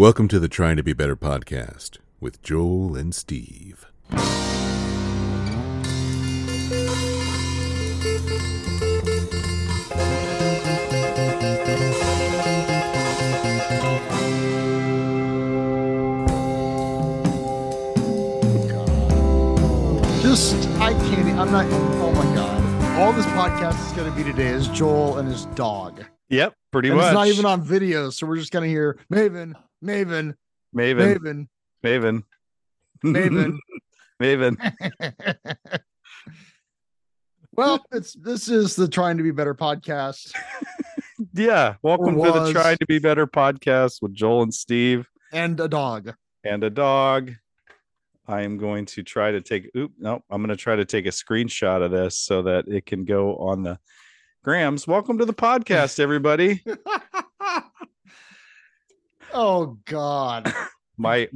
Welcome to the Trying to Be Better podcast with Joel and Steve. Oh my God. All this podcast is going to be today is Joel and his dog. Yep, pretty much. It's not even on video, so we're just going to hear Maven. Well, this is the Trying to Be Better podcast. Yeah, welcome to the Trying to Be Better podcast with Joel and Steve. And a dog. I am going to try to take a screenshot of this so that it can go on the Grams. Welcome to the podcast, everybody. Oh God. I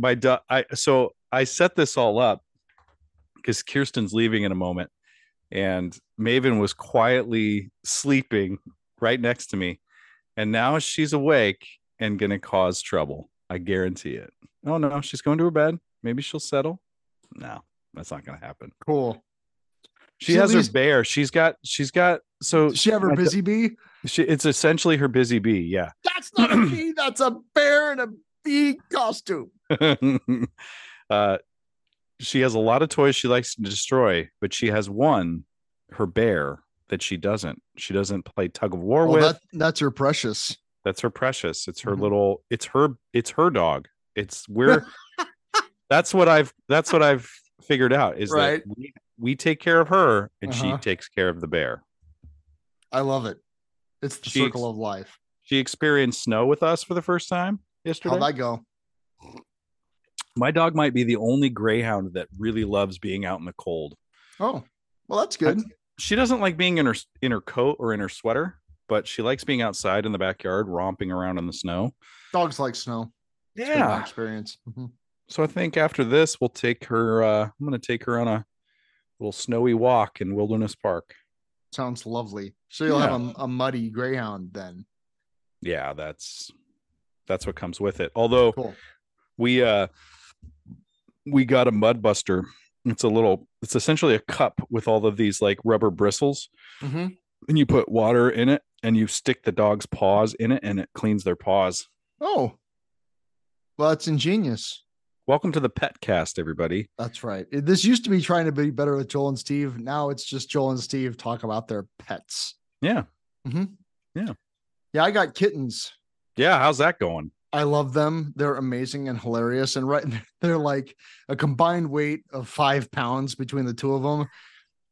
set this all up because Kirsten's leaving in a moment and Maven was quietly sleeping right next to me. And now she's awake and going to cause trouble. I guarantee it. Oh no, she's going to her bed. Maybe she'll settle. No, that's not going to happen. Cool. She has her bear. Does she have her busy bee? It's essentially her busy bee. Yeah. That's not a bee. That's a bear in a bee costume. She has a lot of toys she likes to destroy, but she has one, her bear, that she doesn't play tug of war with. That's her precious. It's her little, it's her dog. That's what I've figured out is right. That we take care of her and she takes care of the bear. I love it. It's the circle of life. She experienced snow with us for the first time yesterday. How'd I go? My dog might be the only greyhound that really loves being out in the cold. Oh, well, that's good. She doesn't like being in her coat or in her sweater, but she likes being outside in the backyard, romping around in the snow. Dogs like snow. It's been my experience. Mm-hmm. So I think after this, we'll take her. I'm going to take her on a little snowy walk in Wilderness Park. Sounds lovely. So you'll have a muddy greyhound then. Yeah, that's what comes with it. Although we got a mud buster. It's essentially a cup with all of these like rubber bristles, mm-hmm. and you put water in it and you stick the dog's paws in it and it cleans their paws. Oh, well, that's ingenious. Welcome to the pet cast, everybody. That's right. This used to be Trying to Be Better with Joel and Steve. Now it's just Joel and Steve talk about their pets. Yeah. Mm-hmm. Yeah. Yeah. I got kittens. Yeah. How's that going? I love them. They're amazing and hilarious. And they're like a combined weight of 5 pounds between the two of them.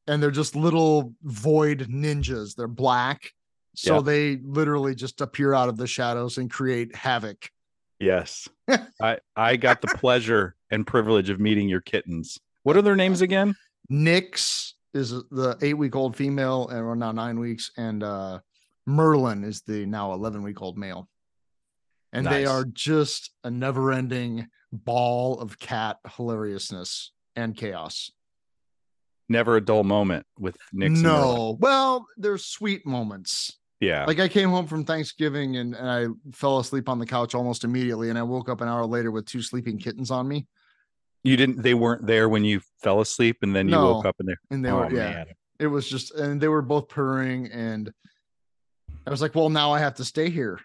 And they're just little void ninjas. They're black. So they literally just appear out of the shadows and create havoc. Yes. I got the pleasure and privilege of meeting your kittens. What are their names again? Nyx is the 8-week-old female and we're now 9 weeks. And Merlin is the now 11-week-old male. And nice. They are just a never ending ball of cat hilariousness and chaos. Never a dull moment with Nyx. No. Well, they're sweet moments. Yeah. Like I came home from Thanksgiving and I fell asleep on the couch almost immediately. And I woke up an hour later with two sleeping kittens on me. They weren't there when you fell asleep and then you woke up and they were. It was just, and they were both purring and I was like, well, now I have to stay here.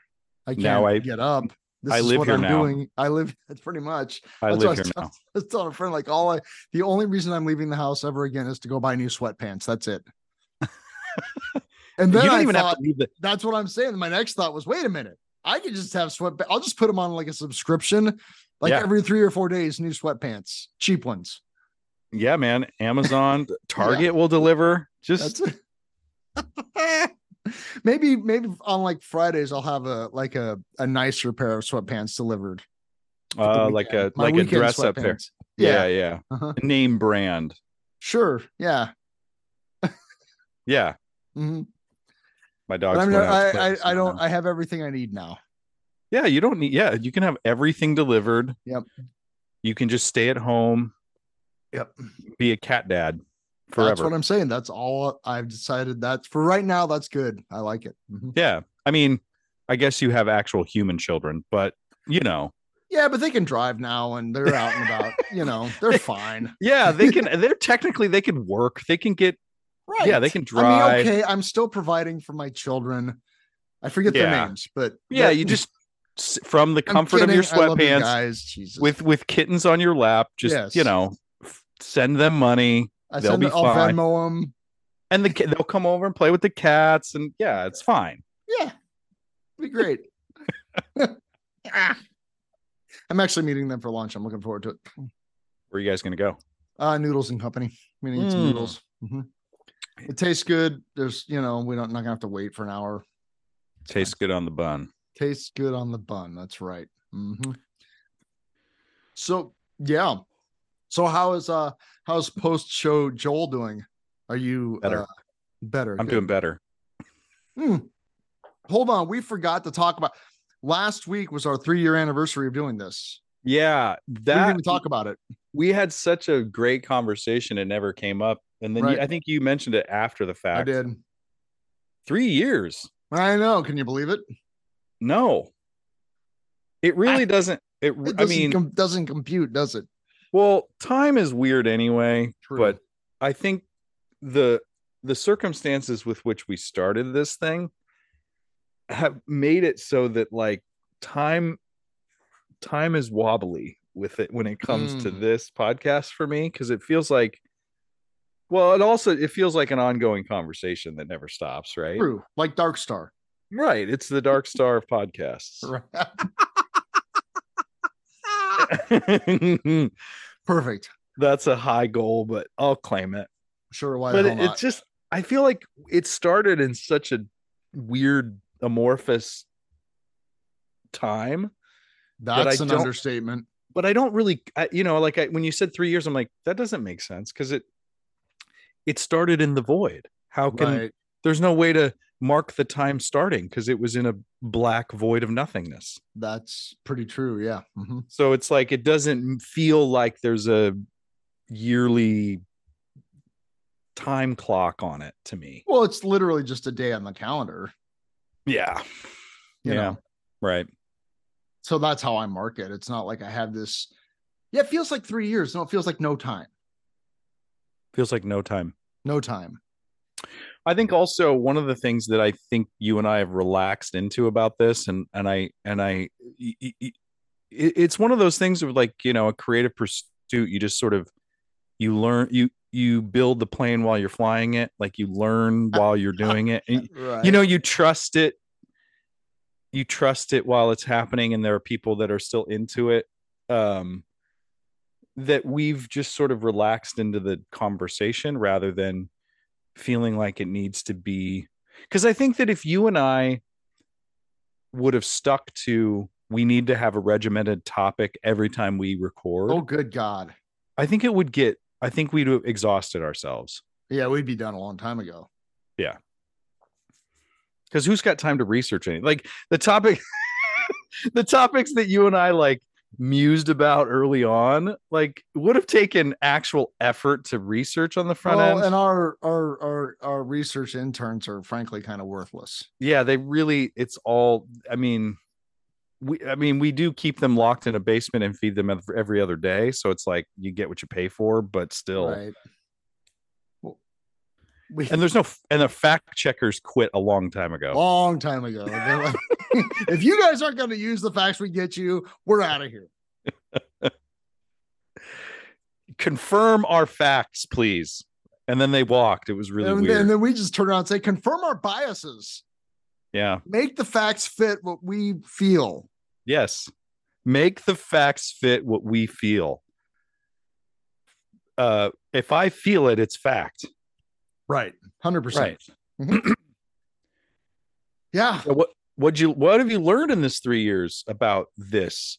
I can't get up. This is what I'm doing. I live pretty much. I live here now. I was telling a friend, like the only reason I'm leaving the house ever again is to go buy new sweatpants. That's it. And then that's what I'm saying. My next thought was, wait a minute. I could just have sweatpants. I'll just put them on like a subscription, every 3 or 4 days, new sweatpants, cheap ones. Yeah, man. Amazon, Target will deliver. Just maybe on like Fridays, I'll have a nicer pair of sweatpants delivered. Like a dress up pair. Yeah. Uh-huh. Name brand. Sure. Yeah. Yeah. Mm-hmm. My dog's I have everything I need now. Yeah, you don't need. Yeah, you can have everything delivered. Yep. You can just stay at home. Yep. Be a cat dad forever. That's what I'm saying. That's all I've decided. That's for right now. That's good. I like it. Mm-hmm. Yeah. I mean, I guess you have actual human children, but you know, Yeah, but they can drive now and they're out and about, you know, they're fine. Yeah, they can, they're technically, they can work. They can get, right. Yeah, they can drive. I mean, okay, I'm still providing for my children. I forget their names, but. Yeah, you just, from the comfort of your sweatpants, with kittens on your lap, just, you know, send them money. They'll be fine. I'll Venmo them. And they'll come over and play with the cats. And yeah, it's fine. Yeah, it'd be great. I'm actually meeting them for lunch. I'm looking forward to it. Where are you guys going to go? Noodles and Company. I'm going to eat some noodles. Mm-hmm. It tastes good. There's, you know, we don't, not going to have to wait for an hour. Tastes good on the bun. Tastes good on the bun. That's right. Mm-hmm. So, yeah. So how's post-show Joel doing? Are you better? Better. I'm doing better. Hold on. We forgot to talk about. Last week was our 3-year anniversary of doing this. Yeah, we didn't even talk about it. We had such a great conversation; it never came up. And then I think you mentioned it after the fact. I did. 3 years. I know. Can you believe it? No. It really doesn't. It doesn't compute, does it? Well, time is weird anyway. True. But I think the circumstances with which we started this thing have made it so that, like, time is wobbly with it when it comes to this podcast for me, because it feels like, well, it feels like an ongoing conversation that never stops, right? True. Like Dark Star, right? It's the Dark Star of podcasts. Perfect. That's a high goal, but I'll claim it. Sure. Why? But it's just, I feel like it started in such a weird, amorphous time. That's an understatement. But I don't really, you know, like when you said 3 years, I'm like, that doesn't make sense, because it started in the void. How can there's no way to mark the time starting, because it was in a black void of nothingness. That's pretty true. Yeah. Mm-hmm. So it's like, it doesn't feel like there's a yearly time clock on it to me. Well, it's literally just a day on the calendar. Yeah. You know? Right. So that's how I mark it. It's not like I have this. Yeah. It feels like 3 years. No, it feels like no time. Feels like no time. No time. I think also one of the things that I think you and I have relaxed into about this, it's one of those things of, like, you know, a creative pursuit. You just sort of, you learn, you build the plane while you're flying it. Like, you learn while you're doing it. And, you know, you trust it while it's happening. And there are people that are still into it. That we've just sort of relaxed into the conversation rather than feeling like it needs to be, because I think that if you and I would have stuck to, we need to have a regimented topic every time we record. Oh, good God. I think we'd have exhausted ourselves. Yeah, we'd be done a long time ago. Yeah. Because who's got time to research anything? Like the topics that you and I, like, mused about early on, like, would have taken actual effort to research on the front end. And our research interns are frankly kind of worthless. Yeah, they really, it's all, I mean, we do keep them locked in a basement and feed them every other day. So it's like, you get what you pay for, but still. Right. Well, and the fact checkers quit a long time ago. Long time ago. Like, if you guys aren't going to use the facts we get you, we're out of here. Confirm our facts, please. And then they walked. It was really weird. And then we just turn around and say, confirm our biases. Yeah. Make the facts fit what we feel. Yes. Make the facts fit what we feel. If I feel it, it's fact. Right. 100%. Right. Yeah. So what have you learned in this 3 years about this?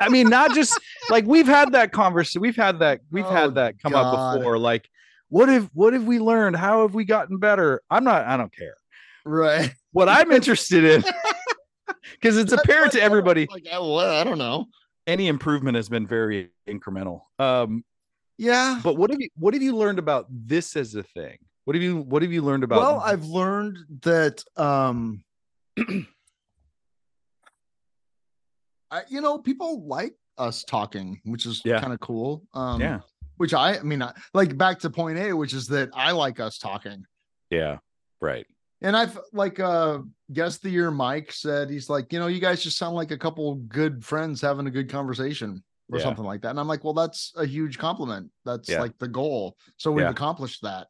I mean, not just like we've had that conversation. We've had that come up before. Like, what have we learned? How have we gotten better? I don't care. Right. What I'm interested in, because it's apparent to everybody. Like, I don't know. Any improvement has been very incremental. Yeah. But what have you learned about this as a thing? What have you learned about? Well, I've learned that you know, people like us talking, which is kind of cool. Which I mean, like back to point A, which is that I like us talking. Yeah. Right. And I've like, guess the year Mike said, he's like, you know, you guys just sound like a couple good friends having a good conversation or something like that. And I'm like, well, that's a huge compliment. That's like the goal. So we've accomplished that.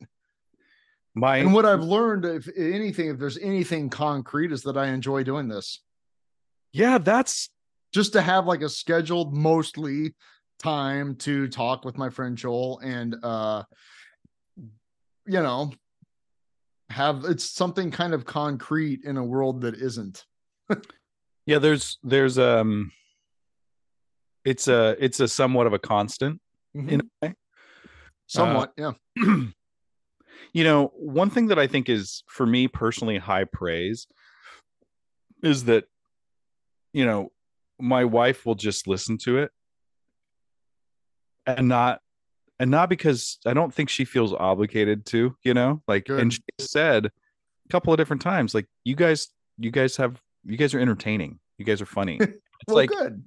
And what I've learned, if anything, if there's anything concrete, is that I enjoy doing this. Yeah. That's just to have like a scheduled mostly time to talk with my friend Joel and, you know, have it's something kind of concrete in a world that isn't. Yeah, there's it's a somewhat of a constant in a way. Somewhat, yeah. You know, one thing that I think is for me personally high praise is that, you know, my wife will just listen to it and not because I don't think she feels obligated to, you know, like, and she said a couple of different times, like, you guys are entertaining. You guys are funny. It's well, like, good.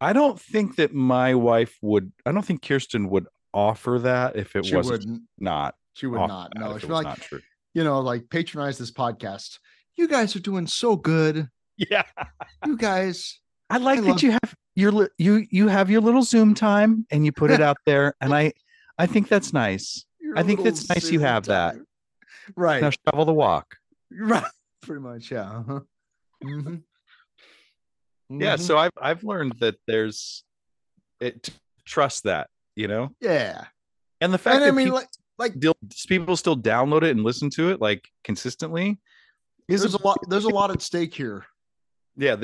I don't think that my wife would, I don't think Kirsten would offer that if it wasn't not. She would not. No, she'd be like, you know, like patronize this podcast. You guys are doing so good. Yeah. You guys. I like that you have your you have your little Zoom time and you put it out there, and I think that's nice. I think that's nice. You have that, right? Now shovel the walk, right? Pretty much, yeah. Uh-huh. Mm-hmm. Mm-hmm. Yeah. So I've learned that there's it trust that, you know. Yeah. And the fact that I mean, people still download it and listen to it like consistently. There's a lot at stake here. Yeah.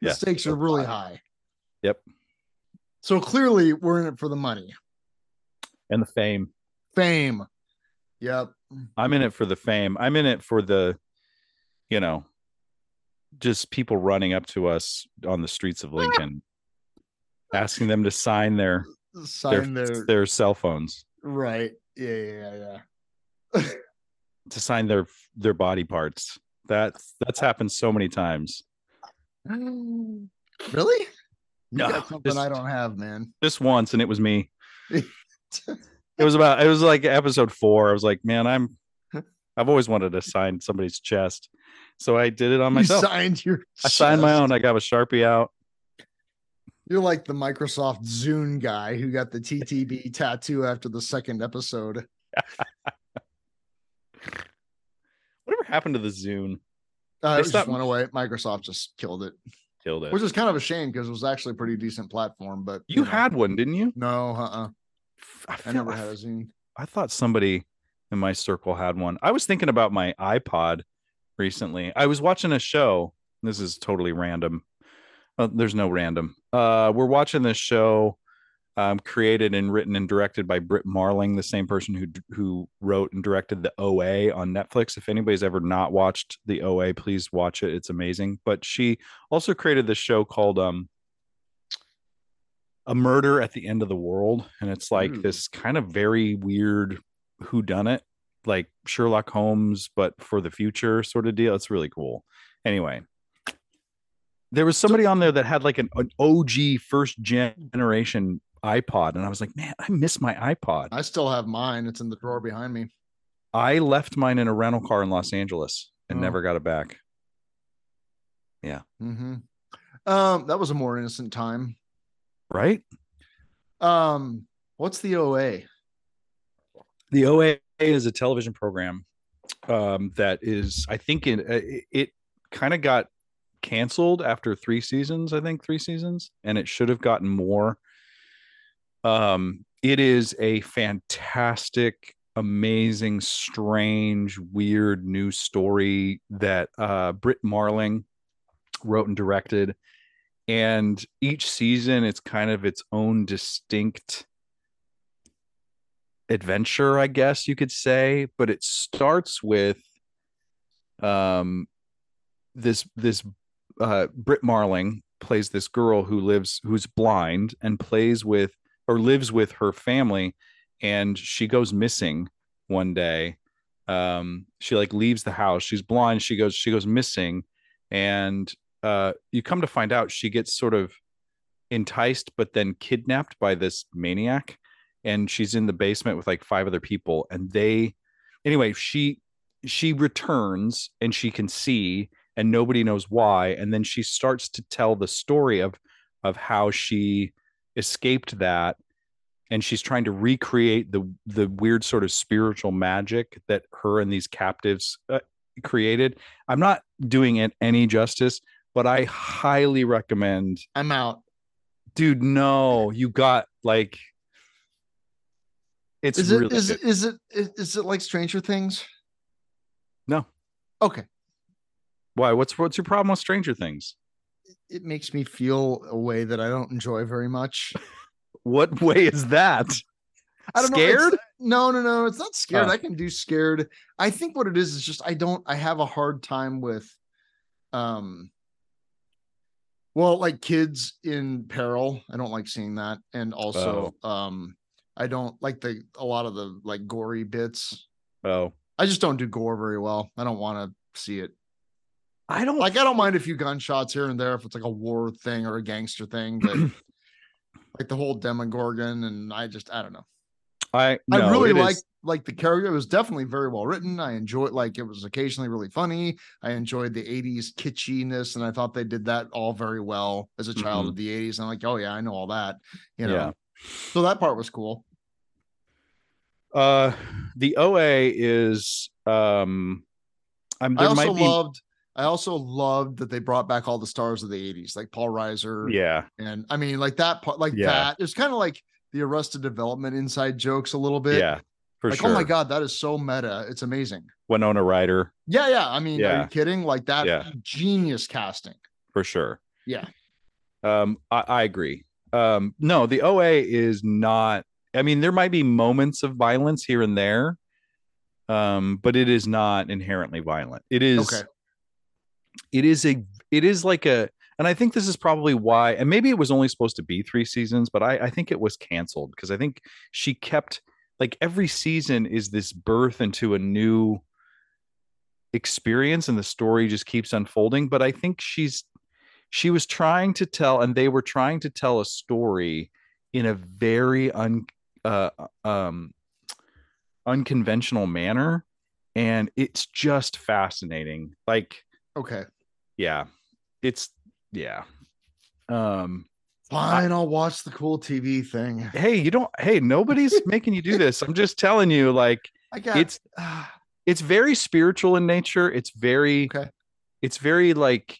The stakes are really high. Yep. So clearly we're in it for the money. And the fame. Fame. Yep. I'm in it for the fame. I'm in it for the, you know, just people running up to us on the streets of Lincoln, asking them to sign their cell phones. Right. Yeah. To sign their body parts. That's happened so many times. Really? No, something I don't have, man. Just once, and it was me. It was like episode 4. I was like, man, I've always wanted to sign somebody's chest, so I did it on myself. I signed my own. I got a Sharpie out. You're like the Microsoft Zune guy who got the TTB tattoo after the second episode. Whatever happened to the Zune? It just went away. Microsoft just killed it, which is kind of a shame because it was actually a pretty decent platform. But you had one, didn't you? No, I never had a Zune. I thought somebody in my circle had one. I was thinking about my iPod recently. I was watching a show. This is totally random. There's no random. We're watching this show created and written and directed by Britt Marling, the same person who wrote and directed The OA on Netflix. If anybody's ever not watched The OA, please watch it. It's amazing. But she also created this show called A Murder at the End of the World. And it's like this kind of very weird whodunit, like Sherlock Holmes, but for the future sort of deal. It's really cool. Anyway. There was somebody on there that had like an OG first generation iPod, and I was like, man, I miss my iPod. I still have mine. It's in the drawer behind me. I left mine in a rental car in Los Angeles and never got it back. Yeah. Mm-hmm. That was a more innocent time, right? What's the OA? The OA is a television program that is, I think, it kind of got canceled after 3 seasons. I think 3 seasons, and it should have gotten more. It is a fantastic, amazing, strange, weird new story that Britt Marling wrote and directed. And each season, it's kind of its own distinct adventure, I guess you could say. But it starts with this Britt Marling plays this girl who's blind and lives with her family, and she goes missing one day. She like leaves the house. She's blind. She goes missing, and you come to find out she gets sort of enticed, but then kidnapped by this maniac, and she's in the basement with like 5 other people. And they, anyway, she returns and she can see, and nobody knows why. And then she starts to tell the story of how she escaped that. And she's trying to recreate the weird sort of spiritual magic that her and these captives created. I'm not doing it any justice, but I highly recommend. I'm out. Dude, no, you got like. It's is it, really is, good. Is it like Stranger Things? No. Okay. Why? What's your problem with Stranger Things? It makes me feel a way that I don't enjoy very much. What way is that? I don't know. No, it's not scared. Oh. I can do scared. I think what it is just I have a hard time with like kids in peril. I don't like seeing that. And also I don't like a lot of the like gory bits. Oh. I just don't do gore very well. I don't want to see it. I don't mind a few gunshots here and there if it's like a war thing or a gangster thing, but like the whole Demogorgon, and I don't know. I really like the character. It was definitely very well written. I enjoyed it was occasionally really funny. I enjoyed the 80s kitschiness, and I thought they did that all very well as a child of the 80s. I'm like, oh yeah, I know all that. You know. Yeah. So that part was cool. The OA is I also loved that they brought back all the stars of the 80s, like Paul Reiser. Yeah. And I mean, like that part, like that. It's kind of like the Arrested Development inside jokes a little bit. Yeah, for sure. Oh my God, that is so meta. It's amazing. Winona Ryder. Yeah, yeah. I mean, are you kidding? Like that genius casting. For sure. Yeah. I agree. No, the OA is not, I mean, there might be moments of violence here and there, but it is not inherently violent. It is. Okay. And I think this is probably why, and maybe it was only supposed to be 3 seasons, but I think it was canceled because I think she kept like every season is this birth into a new experience and the story just keeps unfolding. But I think she was trying to tell, and they were trying to tell a story in a very unconventional manner. And it's just fascinating. Like, okay. Yeah. It's fine. I'll watch the cool TV thing. Hey, nobody's making you do this. I'm just telling you, like, it's very spiritual in nature. It's very, it's very like,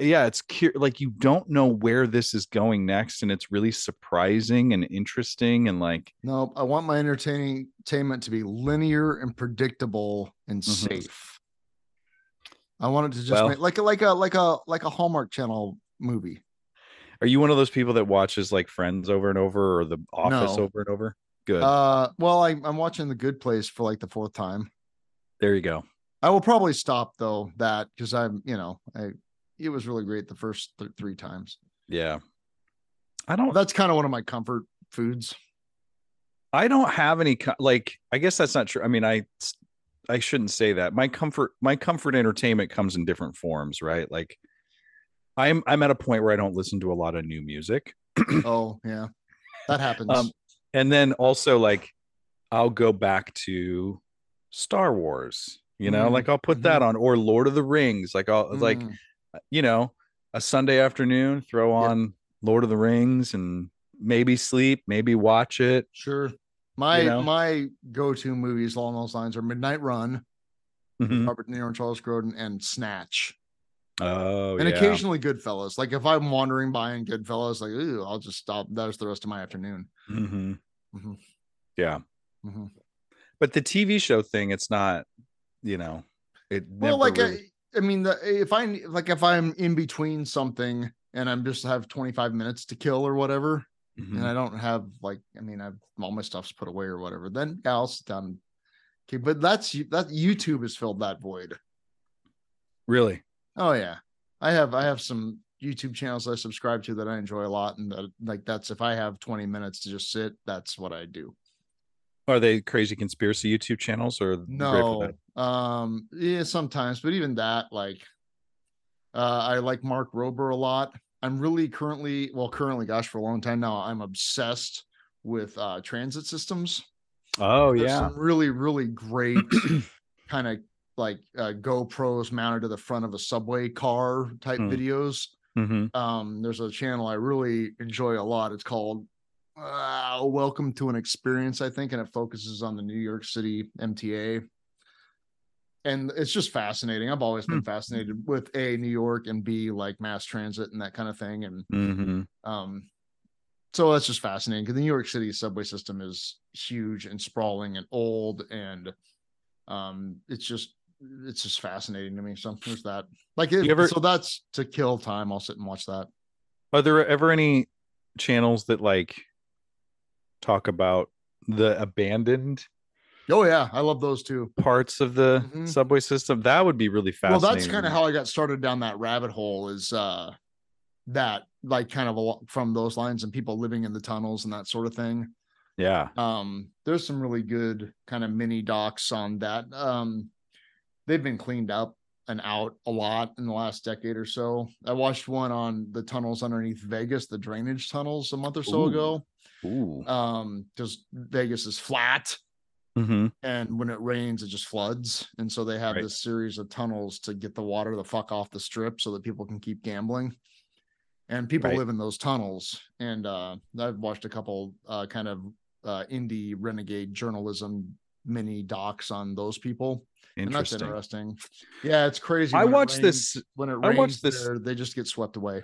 yeah, it's like, you don't know where this is going next. And it's really surprising and interesting. And like, no, I want my entertainment to be linear and predictable and safe. I wanted to just make like a Hallmark Channel movie. Are you one of those people that watches like Friends over and over or The Office over and over? Good. I'm watching The Good Place for like the 4th time. There you go. I will probably stop though that because it was really great the first 3 times. Yeah. That's kind of one of my comfort foods. I don't have any I guess that's not true. I mean, I shouldn't say that. My comfort entertainment comes in different forms, right? Like I'm at a point where I don't listen to a lot of new music. Oh yeah. That happens. And then also like, I'll go back to Star Wars, like I'll put that on, or Lord of the Rings. Like I'll a Sunday afternoon, throw on Lord of the Rings and maybe sleep, maybe watch it. Sure. My go-to movies along those lines are Midnight Run, Robert De Niro and Charles Grodin, and Snatch. Oh, and occasionally Goodfellas. Like if I'm wandering by in Goodfellas, like, ooh, I'll just stop. That's the rest of my afternoon. Mm-hmm. Mm-hmm. Yeah. Mm-hmm. But the TV show thing, it's not, if I'm in between something and I'm just have 25 minutes to kill or whatever. And I don't have all my stuff's put away or whatever. Then I'll sit down. Okay, but that YouTube has filled that void. Really? Oh yeah, I have some YouTube channels I subscribe to that I enjoy a lot, and that's if I have 20 minutes to just sit, that's what I do. Are they crazy conspiracy YouTube channels or no? Yeah, sometimes, but even that, like I like Mark Rober a lot. I'm really currently, gosh, for a long time now, I'm obsessed with transit systems. Oh, there's yeah. Some really, really great kind of like GoPros mounted to the front of a subway car type videos. Mm-hmm. There's a channel I really enjoy a lot. It's called Welcome to an Experience, I think, and it focuses on the New York City MTA. And it's just fascinating. I've always been fascinated with A, New York, and B, like mass transit and that kind of thing. And so that's just fascinating because the New York City subway system is huge and sprawling and old, and it's just fascinating to me. So there's that. Like, so that's to kill time. I'll sit and watch that. Are there ever any channels that like talk about the abandoned? Oh yeah, I love those too. Parts of the subway system. That would be really fascinating. Well, that's kind of how I got started down that rabbit hole, is that like kind of from those lines and people living in the tunnels and that sort of thing. Yeah. There's some really good kind of mini docs on that. They've been cleaned up and out a lot in the last decade or so. I watched one on the tunnels underneath Vegas, the drainage tunnels, a month or so ago. Ooh. Because Vegas is flat. Mm-hmm. And when it rains, it just floods. And so they have this series of tunnels to get the water the fuck off the strip so that people can keep gambling. And people live in those tunnels. And I've watched a couple kind of indie renegade journalism mini docs on those people. Interesting. And that's interesting. Yeah, it's crazy. When it rains, they just get swept away.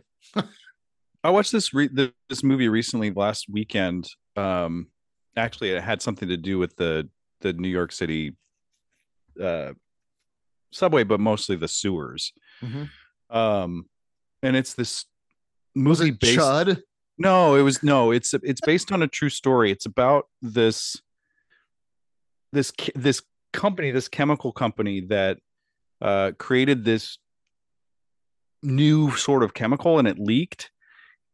I watched this movie recently last weekend. Actually, it had something to do with the New York City subway, but mostly the sewers. Mm-hmm. And it's this movie based. Chud? No. It's based on a true story. It's about this company, this chemical company that created this new sort of chemical, and it leaked,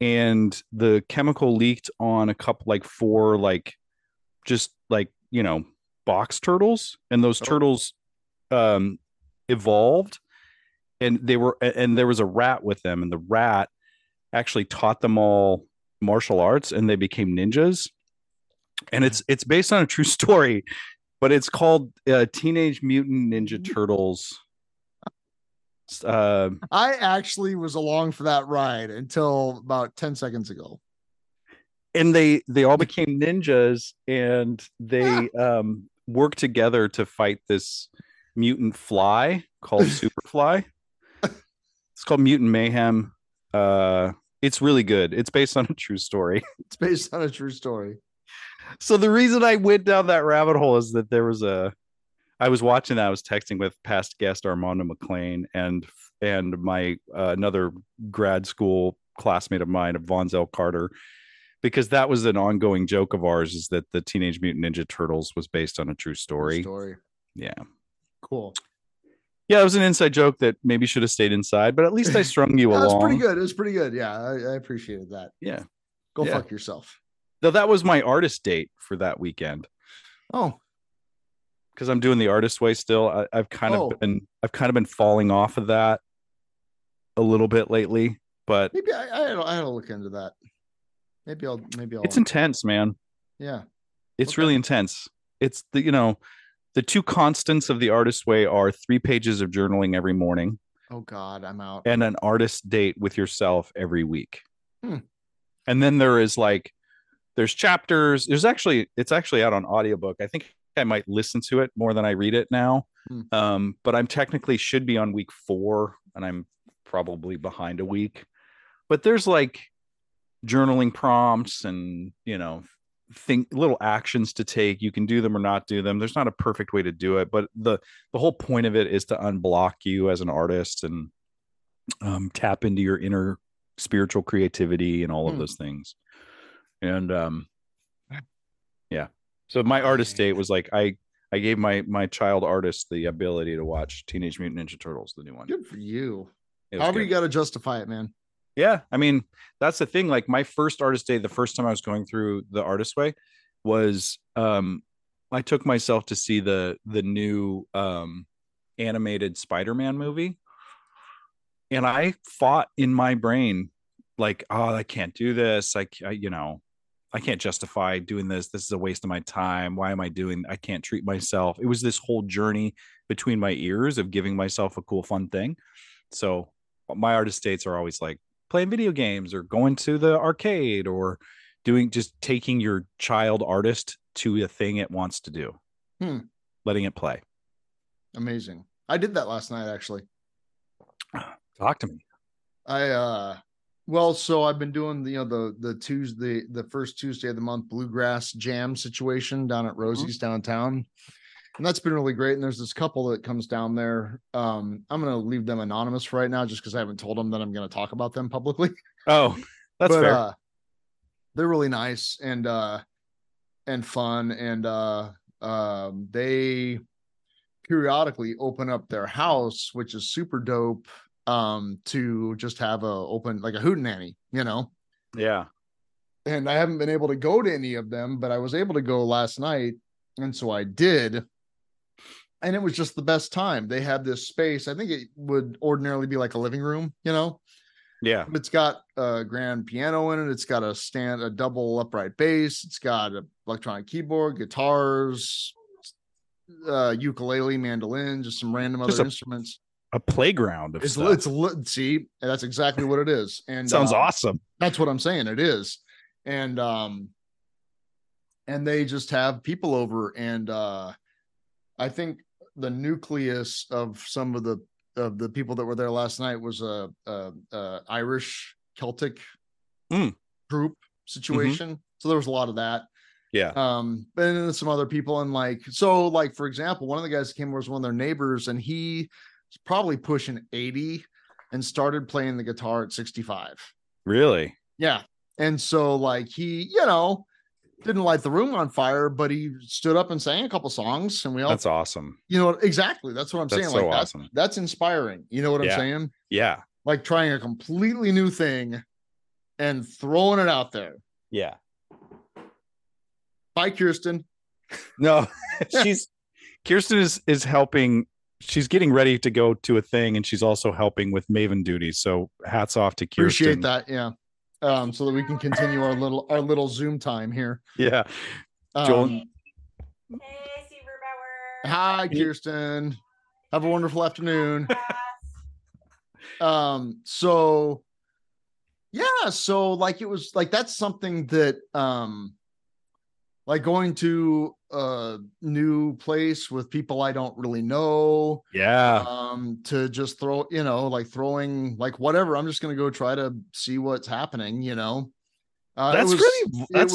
and the chemical leaked on a couple, like four, like just like, you know, box turtles, and those turtles evolved, and there was a rat with them, and the rat actually taught them all martial arts, and they became ninjas. And it's based on a true story, but it's called Teenage Mutant Ninja Turtles. I actually was along for that ride until about 10 seconds ago. And they all became ninjas, and they worked together to fight this mutant fly called Superfly. It's called Mutant Mayhem. It's really good. It's based on a true story. So the reason I went down that rabbit hole is that I was watching that. I was texting with past guest Armando McClain and my another grad school classmate of mine, Vonzel Carter, because that was an ongoing joke of ours, is that the Teenage Mutant Ninja Turtles was based on a true story. Yeah. Cool. Yeah, it was an inside joke that maybe should have stayed inside, but at least I strung you along. It was pretty good. Yeah, I appreciated that. Yeah. Go fuck yourself. Though that was my artist date for that weekend. Oh. Because I'm doing the artist way still. I've kind of been falling off of that a little bit lately, but maybe I had to look into that. Maybe I'll. It's intense, man. Yeah. It's really intense. It's the two constants of the artist way are 3 pages of journaling every morning. Oh God, I'm out. And an artist date with yourself every week. And then there's chapters. It's actually out on audiobook. I think I might listen to it more than I read it now. But I'm technically should be on week 4, and I'm probably behind a week, but there's like journaling prompts and, little actions to take. You can do them or not do them. There's not a perfect way to do it, but the whole point of it is to unblock you as an artist and tap into your inner spiritual creativity and all of those things. And yeah. So my artist date was like, I gave my child artist the ability to watch Teenage Mutant Ninja Turtles, the new one. Good for you. However, you got to justify it, man. Yeah. I mean, that's the thing. Like my first artist day, the first time I was going through the artist way was, I took myself to see the new animated Spider-Man movie. And I fought in my brain like, oh, I can't do this. I can't justify doing this. This is a waste of my time. Why am I doing? I can't treat myself. It was this whole journey between my ears of giving myself a cool, fun thing. So my artist dates are always like playing video games or going to the arcade or doing, just taking your child artist to a thing it wants to do, letting it play. Amazing. I did that last night, actually. Talk to me. So I've been doing the first Tuesday of the month bluegrass jam situation down at Rosie's downtown, and that's been really great. And there's this couple that comes down there. I'm gonna leave them anonymous right now just because I haven't told them that I'm gonna talk about them publicly. Oh, that's fair. They're really nice and fun, and they periodically open up their house, which is super dope. To just have an open hootenanny, you know? Yeah. And I haven't been able to go to any of them, but I was able to go last night. And so I did. And it was just the best time. They had this space. I think it would ordinarily be like a living room, you know? Yeah. It's got a grand piano in it. It's got a double upright bass. It's got an electronic keyboard, guitars, ukulele, mandolin, just some random other instruments. A playground of stuff. See, that's exactly what it is. And sounds awesome. That's what I'm saying. It is. And they just have people over. And I think the nucleus of some of the people that were there last night was a Irish Celtic group situation. Mm-hmm. So there was a lot of that. Yeah. And then some other people. And for example, one of the guys that came over was one of their neighbors, and he probably pushing 80 and started playing the guitar at 65. Really? Yeah. And so he, didn't light the room on fire, but he stood up and sang a couple songs, and that's awesome. You know, exactly. That's what I'm saying. So awesome. That's inspiring. You know what I'm saying? Yeah. Like trying a completely new thing and throwing it out there. Yeah. Bye, Kirsten. No, Kirsten is helping. She's getting ready to go to a thing, and she's also helping with Maven duties. So hats off to Kirsten. Appreciate that. Yeah. So that we can continue our little Zoom time here. Yeah. Joel. Hey, Superpower. Hi, Kirsten. Have a wonderful afternoon. It was that's something that, going to a new place with people I don't really know. Yeah. To just throw, throwing whatever. I'm just going to go try to see what's happening, that's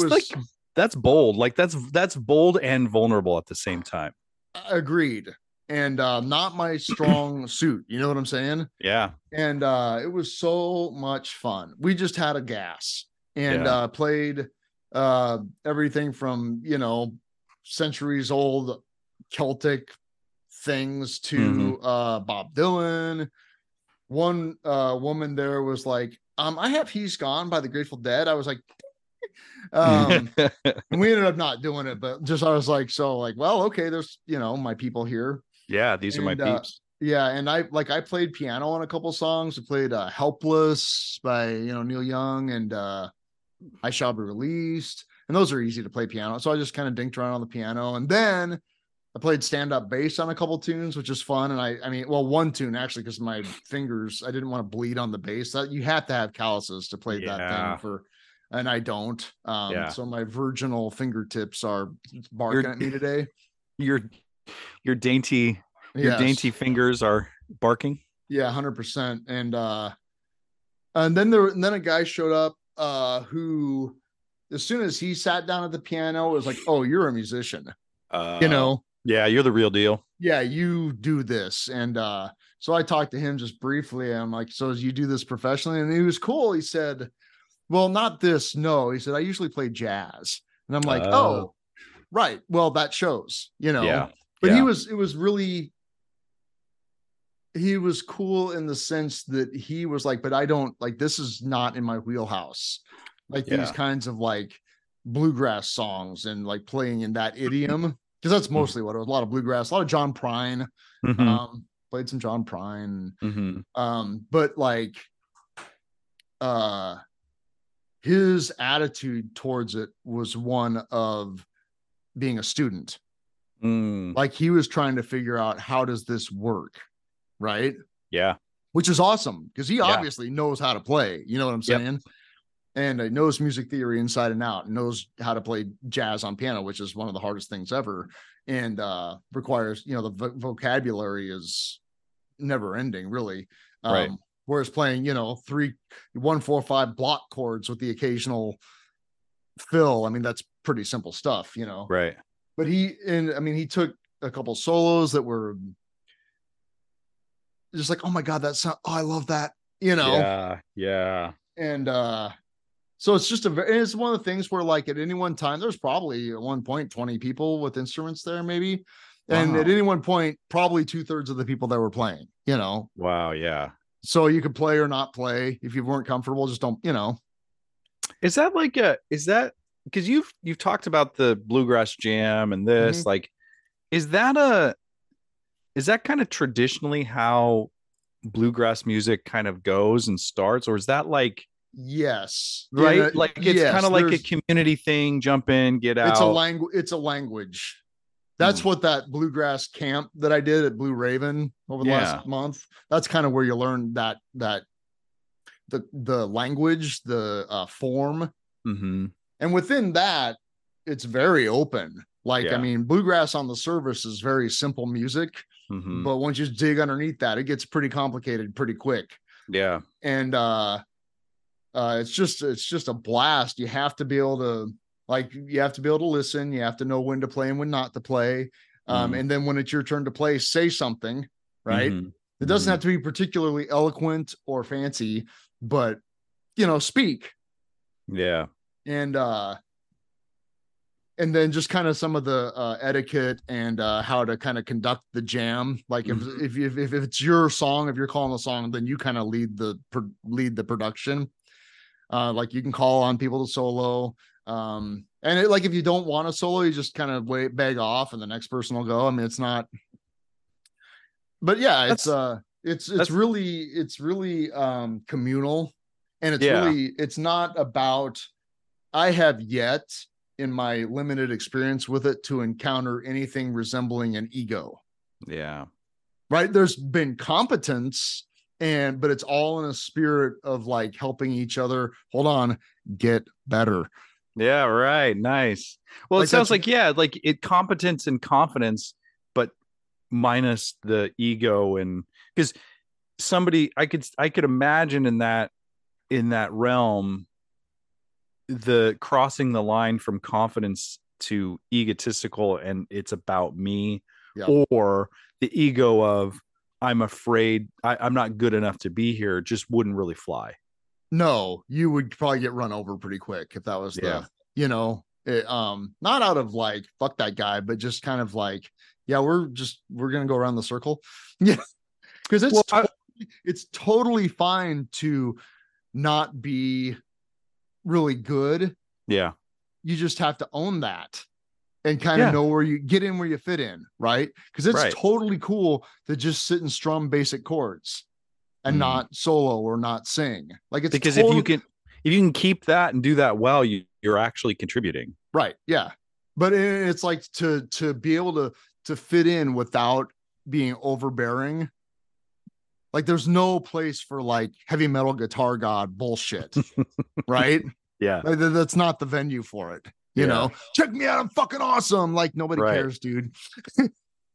bold. That's bold and vulnerable at the same time. Agreed. And not my strong suit. You know what I'm saying? Yeah. And it was so much fun. We just had a gas and played everything from centuries old Celtic things to Bob Dylan. One woman there was like, I have He's Gone by the Grateful Dead. I was like, and we ended up not doing it, but just I was like, okay, there's my people here. Yeah, these are my peeps. Yeah, and I played piano on a couple songs. I played Helpless by Neil Young, and I Shall Be Released, and those are easy to play piano. So I just kind of dinked around on the piano, and then I played stand-up bass on a couple tunes, which is fun. And one tune actually, because my fingers, I didn't want to bleed on the bass. That you have to have calluses to play that thing for, and I don't. So my virginal fingertips are barking at me today. Your dainty fingers are barking. Yeah, 100%. And then a guy showed up who, as soon as he sat down at the piano, it was like, oh, you're a musician, yeah, you're the real deal. Yeah, you do this. And so I talked to him just briefly, and I'm like, so you do this professionally? And he was cool. He said, well, not this. No, he said, I usually play jazz. And I'm like, oh, right. Well, that shows, yeah. But yeah. He was cool in the sense that he was like, but I don't this is not in my wheelhouse. These kinds of bluegrass songs and playing in that idiom. Cause that's mostly what it was. A lot of bluegrass, a lot of John Prine, played some John Prine. Mm-hmm. But like his attitude towards it was one of being a student. Like he was trying to figure out, how does this work? Right. Yeah. Which is awesome, because he obviously knows how to play, you know what I'm saying? Yep. And he knows music theory inside and out, and knows how to play jazz on piano, which is one of the hardest things ever. And requires, you know, the vocabulary is never ending, really. Right. Whereas playing, you know, 3, 1, 4, 5 block chords with the occasional fill, I mean, that's pretty simple stuff, you know? Right. But he took a couple solos that were just like, oh my God, that sound, oh, I love that, you know? Yeah. Yeah. And so it's just it's one of the things where, like, at any one time, there's probably at one point 20 people with instruments there, maybe. And at any one point, probably 2/3 of the people that were playing, you know? Wow. Yeah. So you could play or not play. If you weren't comfortable, just don't, you know? Is that like because you've talked about the bluegrass jam and this, mm-hmm. like, is that kind of traditionally how bluegrass music kind of goes and starts, or is that like, yes, right? Yeah, like it's kind of like a community thing, jump in, get out. It's a language. That's what that bluegrass camp that I did at Blue Raven over the last month, that's kind of where you learn that the language, the form. Mm-hmm. And within that, it's very open. Like, I mean, bluegrass on the surface is very simple music, mm-hmm. but once you dig underneath that, it gets pretty complicated pretty quick. Yeah. And it's just a blast. You have to be able to listen. You have to know when to play and when not to play. And then when it's your turn to play, say something, right? Mm-hmm. It doesn't have to be particularly eloquent or fancy, but, you know, speak. Yeah. And then just kind of some of the etiquette and how to kind of conduct the jam. Like if it's your song, if you're calling the song, then you kind of lead the production. Like you can call on people to solo. And it, like, if you don't want a solo, you just kind of beg off and the next person will go. I mean, it's not. But yeah, it's really communal, and it's really, it's not about. I have yet, in my limited experience with it, to encounter anything resembling an ego. Yeah. Right. There's been competence, but it's all in a spirit of like helping each other. Hold on, get better. Yeah. Right. Nice. Well, it sounds like, like it competence and confidence, but minus the ego. And because somebody, I could imagine in that realm, the crossing the line from confidence to egotistical and it's about me, or the ego of I'm afraid I'm not good enough to be here, just wouldn't really fly. No, you would probably get run over pretty quick if that was not out of like fuck that guy, but just kind of like, we're gonna go around the circle. Yeah. Because it's totally fine to not be really good. Yeah. You just have to own that and kind of know where you get in, where you fit in. Right. Cause it's totally cool to just sit and strum basic chords and not solo or not sing. Like it's because if you can keep that and do that well, you're actually contributing. Right. Yeah. But it's like to be able to fit in without being overbearing. Like there's no place for like heavy metal guitar god bullshit, right? Yeah, like, that's not the venue for it. You know, check me out, I'm fucking awesome. Like nobody cares, dude.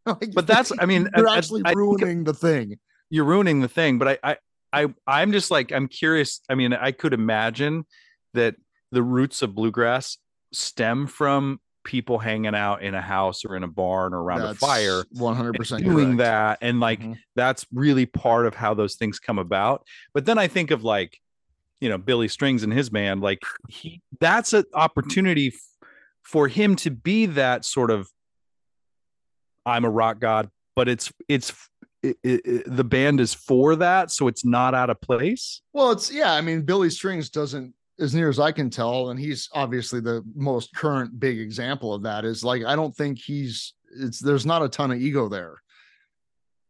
Like, but that's, I mean, you're actually ruining the thing. You're ruining the thing. But I'm just like, I'm curious. I mean, I could imagine that the roots of bluegrass stem from people hanging out in a house or in a barn or around a fire, 100% doing that, and like that's really part of how those things come about. But then I think of like, you know, Billy Strings and his band, like that's an opportunity for him to be that sort of I'm a rock god, but the band is for that, so it's not out of place. Well, it's I mean, Billy Strings doesn't. As near as I can tell, and he's obviously the most current big example of that, is like, I don't think there's not a ton of ego there.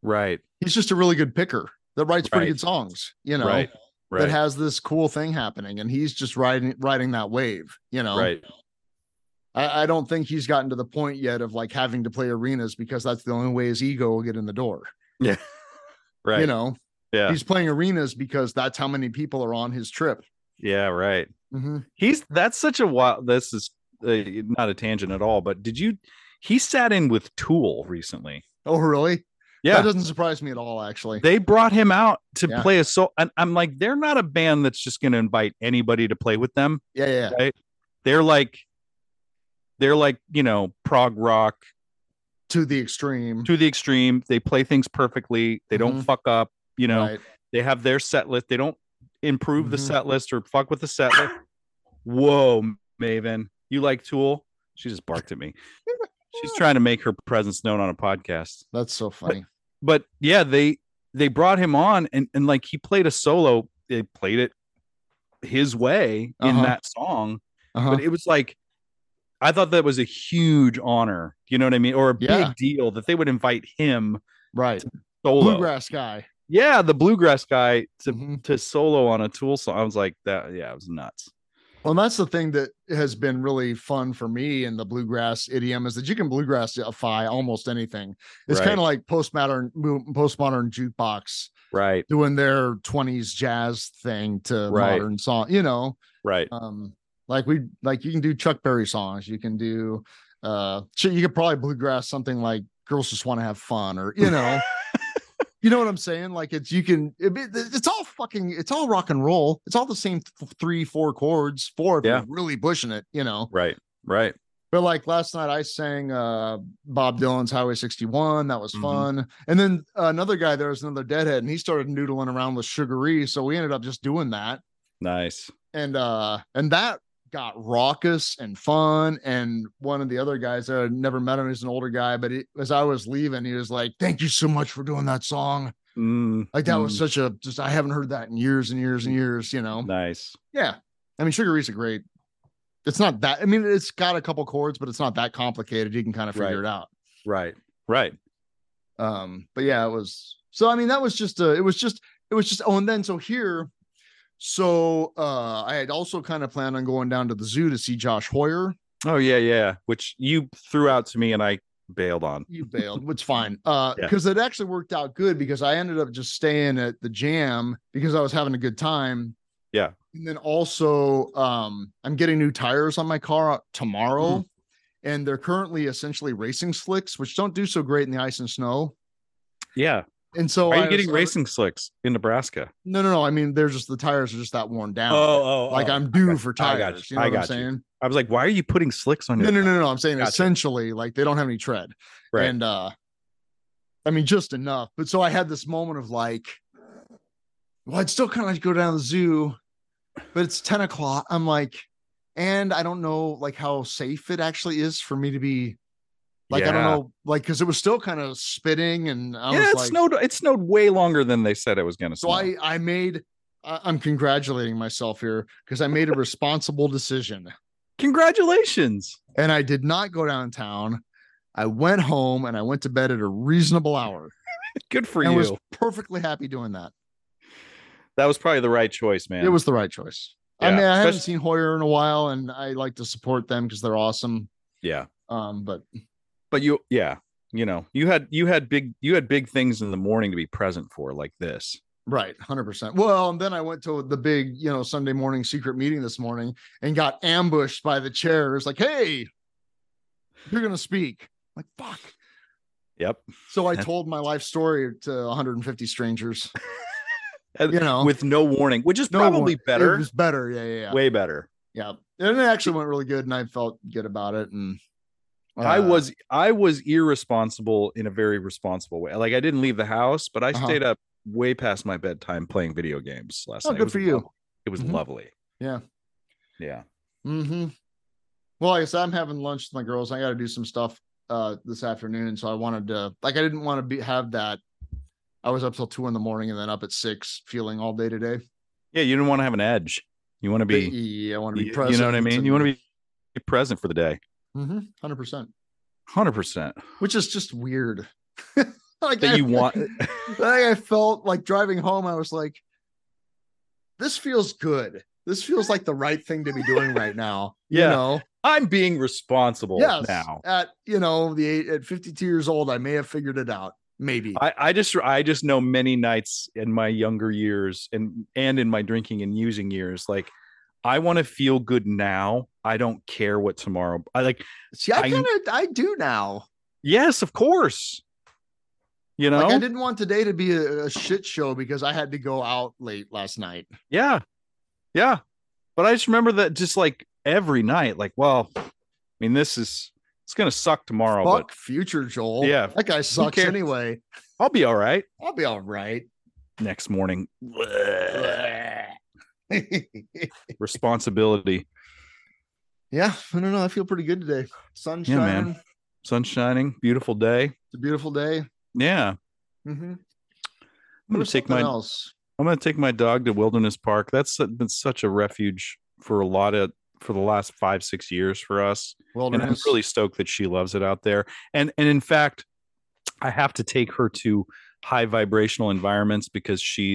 Right. he's just a really good picker that writes pretty good songs, you know, that has this cool thing happening, and he's just riding that wave, you know. I don't think he's gotten to the point yet of like having to play arenas, because that's the only way his ego will get in the door. Yeah. You know, he's playing arenas because that's how many people are on his trip. Yeah. Right. Mm-hmm. That's such a wild, this is not a tangent at all, but he sat in with Tool recently. Oh, really? Yeah. That doesn't surprise me at all. Actually, they brought him out to play a solo. And I'm like, they're not a band that's just going to invite anybody to play with them. Yeah. Yeah. Right? They're like, you know, prog rock to the extreme. They play things perfectly. They don't fuck up, you know, they have their set list. They don't improve the set list or fuck with the set list. Whoa, Maven, you like Tool? She just barked at me. She's trying to make her presence known on a podcast. That's so funny. But yeah, they brought him on and like he played a solo. They played it his way in that song. But it was like, I thought that was a huge honor, you know what I mean? Or a big deal that they would invite him, to solo. Bluegrass guy. Yeah, the bluegrass guy to solo on a Tool song. I was like, that, it was nuts. Well, and that's the thing that has been really fun for me in the bluegrass idiom, is that you can bluegrassify almost anything. It's kind of like postmodern jukebox, doing their 20s jazz thing to modern song, you know, Like you can do Chuck Berry songs. You can do, you could probably bluegrass something like Girls Just Want to Have Fun, or, you know, you know what I'm saying? Like it's all rock and roll. It's all the same 3-4 chords, if you're really pushing it, you know? Right. But like last night I sang, Bob Dylan's Highway 61. That was fun. And then another guy, there was another Deadhead, and he started noodling around with Sugar E. So we ended up just doing that. Nice. And that got raucous and fun. And one of the other guys that I'd never met him, he's an older guy, but as I was leaving, he was like, thank you so much for doing that song. Like that was such I haven't heard that in years and years and years, you know? Nice. Yeah. I mean, Sugar E's a great, it's not that, I mean, it's got a couple chords, but it's not that complicated. You can kind of figure it out. Right. But yeah, So I had also kind of planned on going down to the zoo to see Josh Hoyer. Oh yeah. Which you threw out to me and I bailed on. You bailed, which fine. Cause it actually worked out good, because I ended up just staying at the Jam because I was having a good time. Yeah. And then also, I'm getting new tires on my car tomorrow and they're currently essentially racing slicks, which don't do so great in the ice and snow. Yeah. And so racing slicks in Nebraska? No. I mean, they're just, the tires are just that worn down. I'm due for tires. I got you. I was like, why are you putting slicks on your? No. I'm saying essentially like they don't have any tread. Right. And, I mean, just enough. But so I had this moment of like, well, I'd still kind of like go down to the zoo, but it's 10 o'clock. I'm like, and I don't know like how safe it actually is for me to be. Like, I don't know, like, because it was still kind of spitting, and I was like, it snowed way longer than they said it was going to snow. So I'm congratulating myself here, because I made a responsible decision. Congratulations. And I did not go downtown. I went home and I went to bed at a reasonable hour. Good for you. I was perfectly happy doing that. That was probably the right choice, man. It was the right choice. Yeah. I mean, I haven't seen Hoyer in a while, and I like to support them because they're awesome. Yeah. But you had big things in the morning to be present for, like this. Right. 100%. Well, and then I went to the big, you know, Sunday morning secret meeting this morning and got ambushed by the chairs. Like, hey, you're going to speak. I'm like, fuck. Yep. So I told my life story to 150 strangers, you know, with no warning, which is probably better. It was better. Yeah. Way better. Yeah. And it actually went really good, and I felt good about it. And I was irresponsible in a very responsible way. Like, I didn't leave the house, but I stayed up way past my bedtime playing video games last night. Good for you. It was lovely. Yeah. Mm-hmm. Well, I guess I'm having lunch with my girls. I got to do some stuff this afternoon, and so I wanted to, like, I didn't want to have that. I was up till 2 a.m. and then up at 6 feeling all day today. Yeah, you didn't want to have an edge. You want to be. Yeah, I want to be present. You know what I mean? You want to be present for the day. 100%. Which is just weird. that you want. I felt like driving home, I was like, this feels good. This feels like the right thing to be doing right now. Yeah. You know? I'm being responsible now. At, you know, at 52 years old, I may have figured it out. Maybe. I just know many nights in my younger years and in my drinking and using years, like, I want to feel good now. I don't care what tomorrow. I do now. Yes, of course. You know, like, I didn't want today to be a shit show because I had to go out late last night. Yeah. Yeah. But I just remember that just like every night, like, well, I mean, it's going to suck tomorrow. Fuck but future Joel. Yeah. That guy sucks anyway. I'll be all right. I'll be all right. Next morning. Responsibility. Yeah. I don't know. I feel pretty good today. Sunshine. Yeah, man. Sun shining. Beautiful day. It's a beautiful day. Yeah. Mm-hmm. I'm going to take my dog to Wilderness Park. That's been such a refuge for the last 5-6 years for us. Wilderness. And I'm really stoked that she loves it out there. And in fact, I have to take her to high vibrational environments because she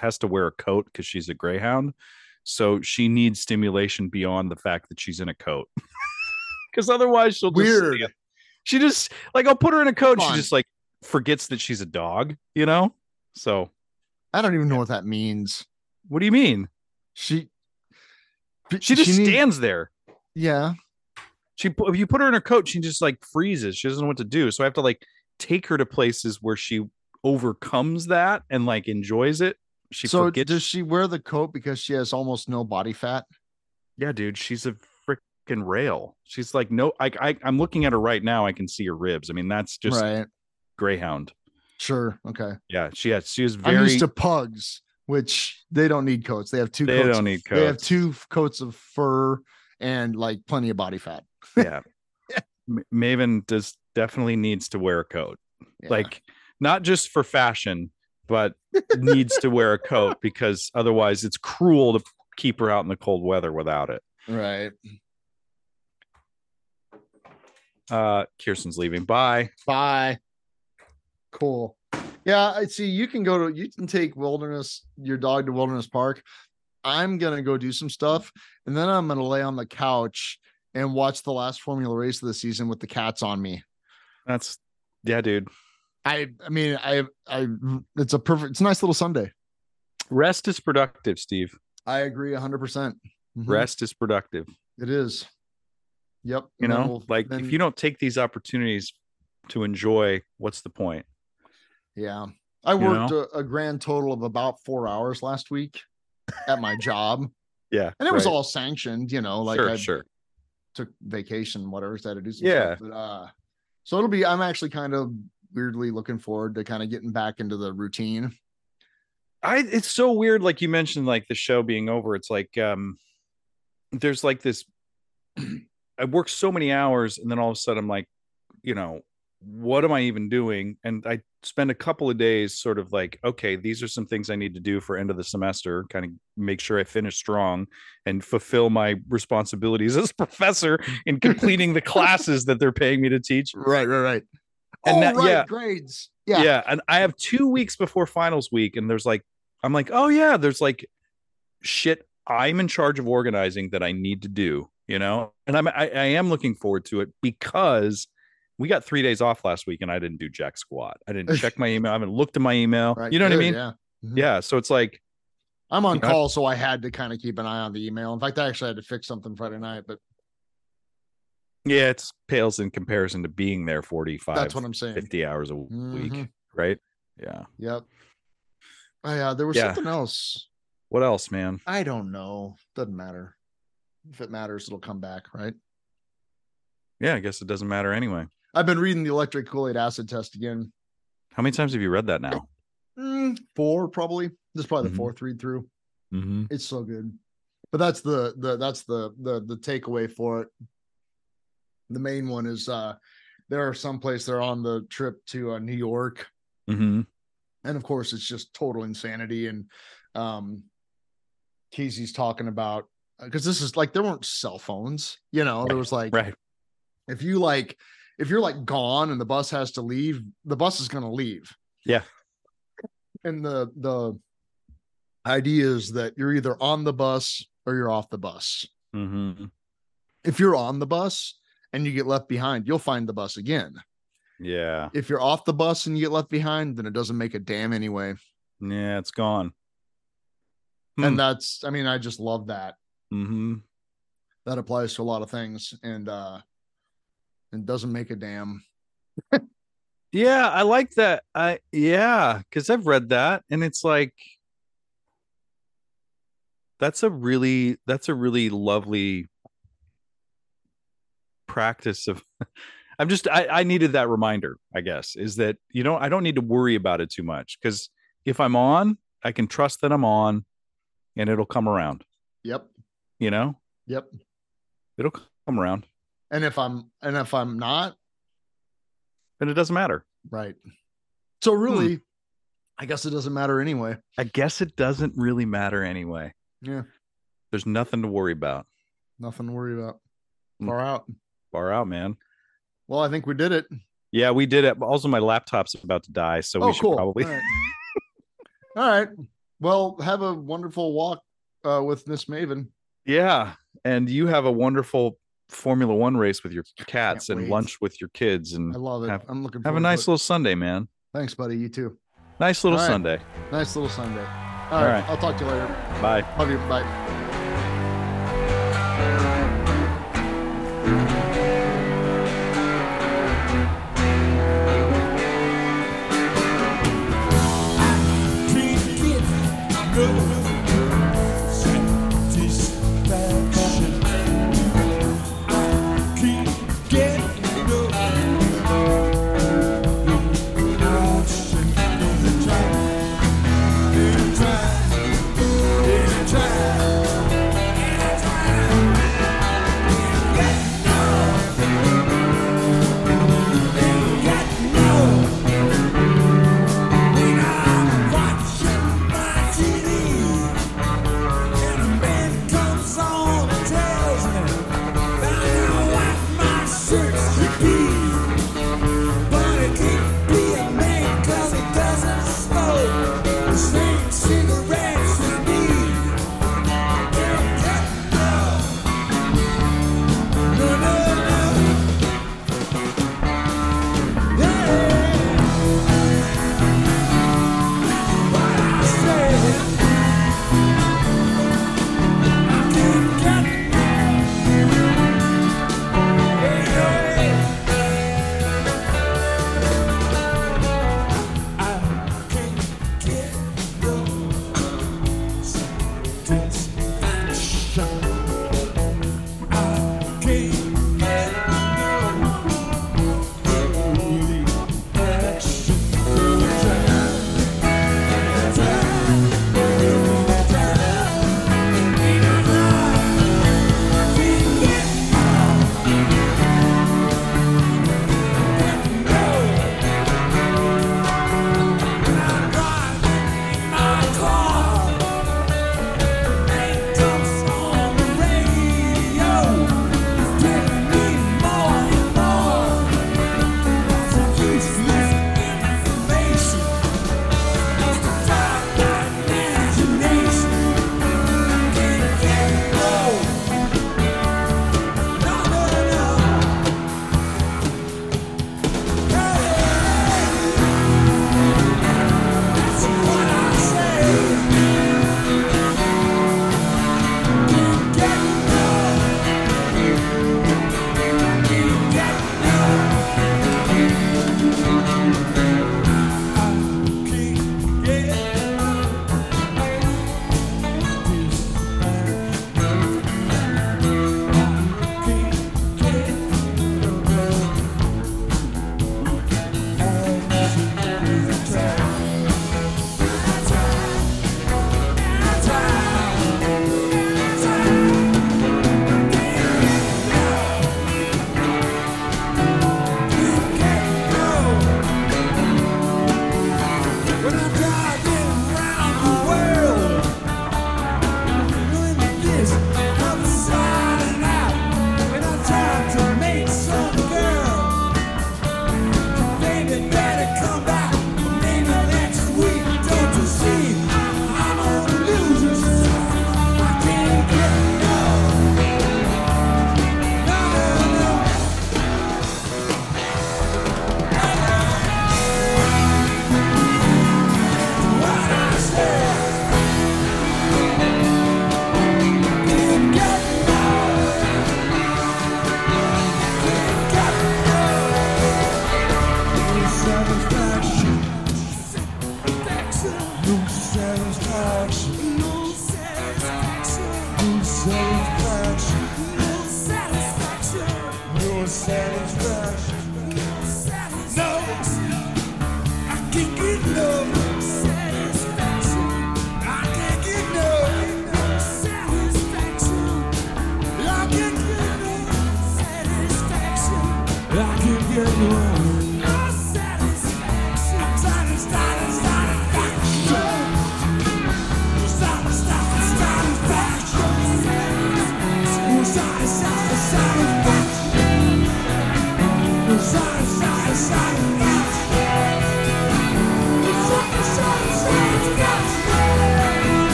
has to wear a coat because she's a greyhound. So she needs stimulation beyond the fact that she's in a coat. Because otherwise she'll just I'll put her in a coat. She just like forgets that she's a dog, you know? So I don't even know what that means. What do you mean? She stands there. Yeah. If you put her in her coat, she just like freezes. She doesn't know what to do. So I have to like take her to places where she overcomes that and like enjoys it. Does she wear the coat because she has almost no body fat? Yeah, dude. She's a freaking rail. She's like, no, I'm looking at her right now. I can see her ribs. I mean, that's just right. Greyhound. Sure. Okay. Yeah. She is very. I'm used to pugs, which they don't need coats. They have two. They don't need coats. They have two coats of fur and like plenty of body fat. Yeah. Maven definitely needs to wear a coat. Yeah. Like not just for fashion, but needs to wear a coat because otherwise it's cruel to keep her out in the cold weather without it. Right. Kirsten's leaving. Bye. Bye. Cool. Yeah, I see. You can take your dog to Wilderness Park. I'm gonna go do some stuff, and then I'm gonna lay on the couch and watch the last Formula race of the season with the cats on me. Yeah, dude. I mean, it's a perfect. It's a nice little Sunday. Rest is productive, Steve. I agree 100%. Rest is productive. It is. Yep. You know, if you don't take these opportunities to enjoy, what's the point? Yeah. I worked a grand total of about 4 hours last week at my job. Yeah. And it was all sanctioned, you know, like I took vacation, whatever, so I had to do some stuff. But, so it'll be, I'm actually kind of weirdly looking forward to kind of getting back into the routine. It's so weird. Like you mentioned, like the show being over, it's like, there's like this, I worked so many hours and then all of a sudden I'm like, you know, what am I even doing? And I spend a couple of days sort of like, okay, these are some things I need to do for end of the semester, kind of make sure I finish strong and fulfill my responsibilities as a professor in completing the classes that they're paying me to teach. Right. And grades. Yeah. Yeah. And I have 2 weeks before finals week. And there's like, I'm like, oh yeah, there's like shit I'm in charge of organizing that I need to do, you know? And I am looking forward to it because we got 3 days off last week and I didn't do jack squat. I didn't check my email. I haven't looked at my email. Right, you know what I mean? Yeah. Mm-hmm. Yeah. So it's like I'm on call. So I had to kind of keep an eye on the email. In fact, I actually had to fix something Friday night, but yeah, it pales in comparison to being there 45, that's what I'm saying, 50 hours a week. Mm-hmm. Right. Yeah. Yep. Oh yeah. There was something else. What else, man? I don't know. Doesn't matter. If it matters, it'll come back. Right. Yeah. I guess it doesn't matter anyway. I've been reading the Electric Kool-Aid Acid Test again. How many times have you read that now? 4, probably. This is probably the fourth read through. Mm-hmm. It's so good. But that's the takeaway for it. The main one is there are some place they're on the trip to New York, and of course it's just total insanity. And Casey's talking about because this is like there weren't cell phones, you know. There was like if you like. if you're like gone and the bus has to leave, the bus is going to leave. Yeah. And the idea is that you're either on the bus or you're off the bus. Mm-hmm. If you're on the bus and you get left behind, you'll find the bus again. Yeah. If you're off the bus and you get left behind, then it doesn't make a damn anyway. Yeah, it's gone. And that's, I mean, I just love that. Mm-hmm. That applies to a lot of things, and it doesn't make a damn. Yeah, I like that. Because I've read that, and it's like, that's a really lovely practice of. I needed that reminder, I guess, is that, you know, I don't need to worry about it too much, because if I'm on, I can trust that I'm on, and it'll come around. Yep. You know. Yep. It'll come around. And if I'm not, then it doesn't matter. Right. So really, I guess it doesn't matter anyway. I guess it doesn't really matter anyway. Yeah. There's nothing to worry about. Nothing to worry about. Far out. Far out, man. Well, I think we did it. Yeah, we did it. Also, my laptop's about to die, so we should probably. All right. All right. Well, have a wonderful walk with Miss Maven. Yeah. And you have a wonderful Formula One race with your cats and lunch with your kids. And I love it. I'm looking forward to it. Have a nice little Sunday, man. Thanks, buddy. You too. Nice little Sunday. Nice little Sunday. All right. I'll talk to you later. Bye. Love you. Bye.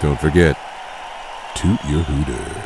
Don't forget, toot your hooter.